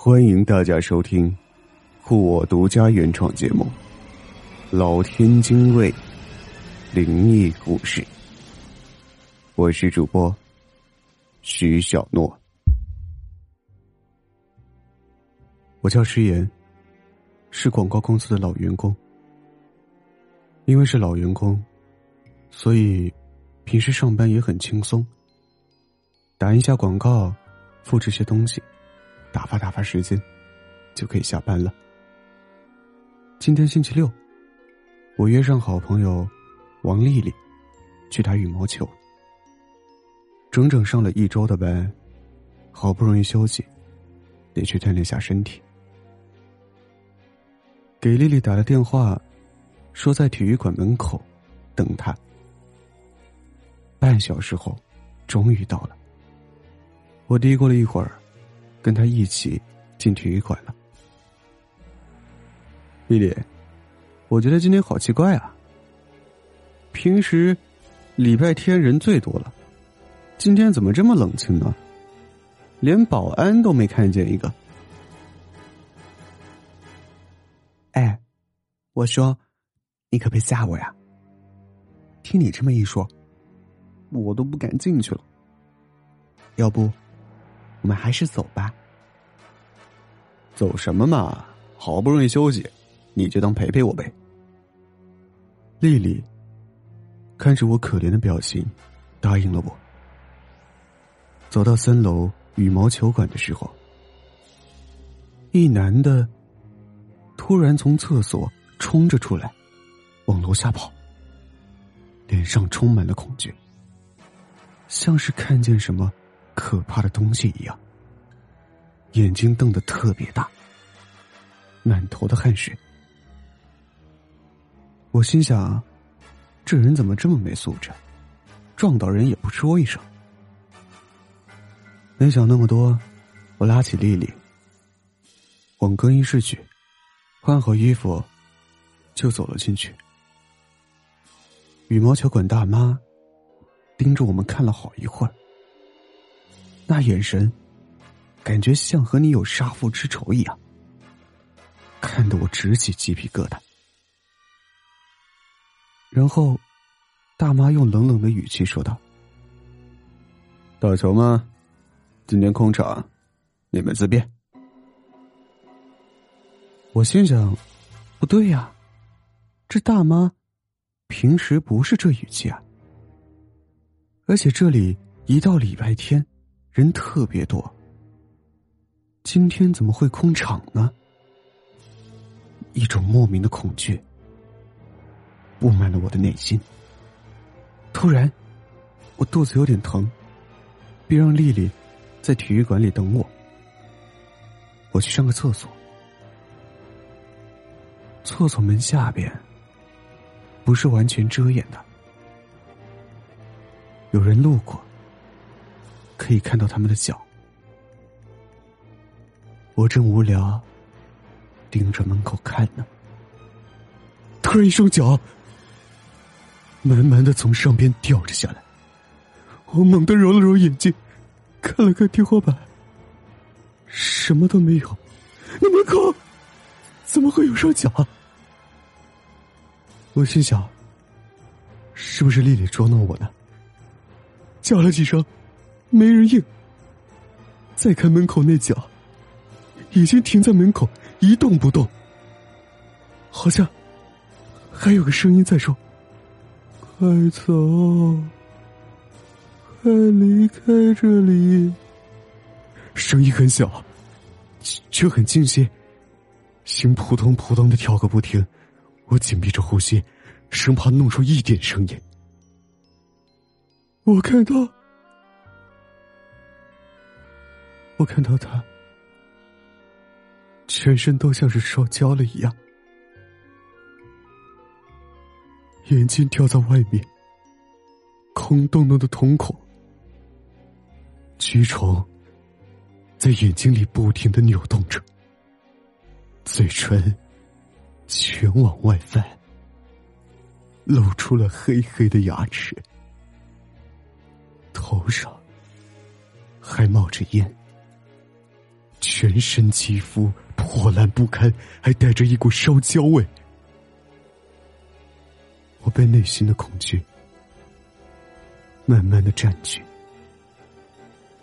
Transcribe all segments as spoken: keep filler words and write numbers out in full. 欢迎大家收听酷我独家原创节目《老天精卫灵异故事》，我是主播徐小诺。我叫石岩，是广告公司的老员工。因为是老员工，所以平时上班也很轻松，打一下广告，复制些东西，打发打发时间就可以下班了。今天星期六，我约上好朋友王丽丽去打羽毛球。整整上了一周的班，好不容易休息，得去锻炼下身体。给丽丽打了电话，说在体育馆门口等她。半小时后终于到了，我嘀咕了一会儿，跟他一起进体育馆了。丽丽，我觉得今天好奇怪啊，平时礼拜天人最多了，今天怎么这么冷清呢？连保安都没看见一个。哎，我说，你可别吓我呀。听你这么一说，我都不敢进去了。要不我们还是走吧。走什么嘛，好不容易休息，你就当陪陪我呗。丽丽看着我可怜的表情，答应了我。走到三楼羽毛球馆的时候，一男的突然从厕所冲着出来，往楼下跑，脸上充满了恐惧，像是看见什么可怕的东西一样，眼睛瞪得特别大，满头的汗水。我心想，这人怎么这么没素质，撞到人也不说一声。没想那么多，我拉起丽丽往更衣室去，换好衣服就走了进去。羽毛球馆大妈盯着我们看了好一会儿，那眼神感觉像和你有杀父之仇一样，看得我直起鸡皮疙瘩。然后大妈用冷冷的语气说道，打球吗？今天空场，你们自便。我心想，不对呀，这大妈平时不是这语气啊，而且这里一到礼拜天人特别多，今天怎么会空场呢？一种莫名的恐惧布满了我的内心。突然我肚子有点疼，便让丽丽在体育馆里等我，我去上个厕所。厕所门下边不是完全遮掩的，有人路过可以看到他们的脚。我正无聊盯着门口看呢，突然一双脚慢慢的从上边掉着下来，我猛地揉了揉眼睛，看了看天花板，什么都没有。那门口怎么会有双脚？我心想，是不是丽丽捉弄我呢？叫了几声没人应，再看门口那脚已经停在门口一动不动，好像还有个声音在说，快走，快离开这里。声音很小却很清晰，心扑通扑通的跳个不停，我紧闭着呼吸，生怕弄出一点声音。我看到我看到他全身都像是烧焦了一样，眼睛掉在外面，空洞洞的瞳孔，蛆虫在眼睛里不停地扭动着，嘴唇全往外翻，露出了黑黑的牙齿，头上还冒着烟。全身肌肤破烂不堪，还带着一股烧焦味。我被内心的恐惧慢慢的占据，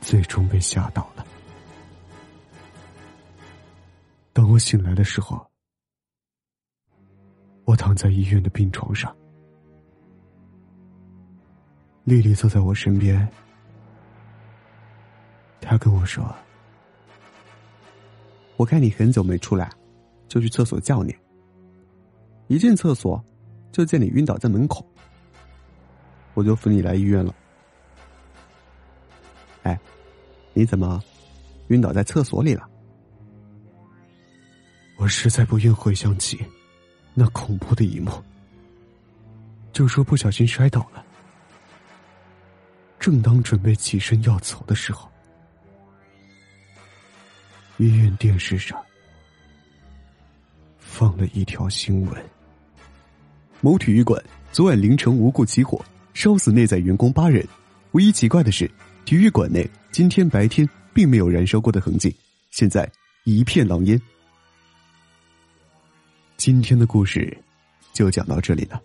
最终被吓倒了。当我醒来的时候，我躺在医院的病床上，丽丽坐在我身边，她跟我说：“我看你很久没出来，就去厕所叫你。一进厕所，就见你晕倒在门口，我就扶你来医院了。哎，你怎么晕倒在厕所里了？”我实在不愿回想起那恐怖的一幕，就说不小心摔倒了。正当准备起身要走的时候，医院电视上放了一条新闻：某体育馆昨晚凌晨无故起火，烧死内在员工八人。唯一奇怪的是，体育馆内今天白天并没有燃烧过的痕迹，现在一片狼烟。今天的故事就讲到这里了，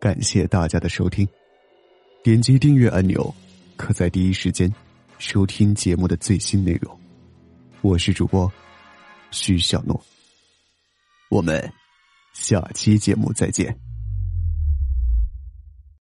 感谢大家的收听。点击订阅按钮，可在第一时间收听节目的最新内容。我是主播徐小诺，我们下期节目再见。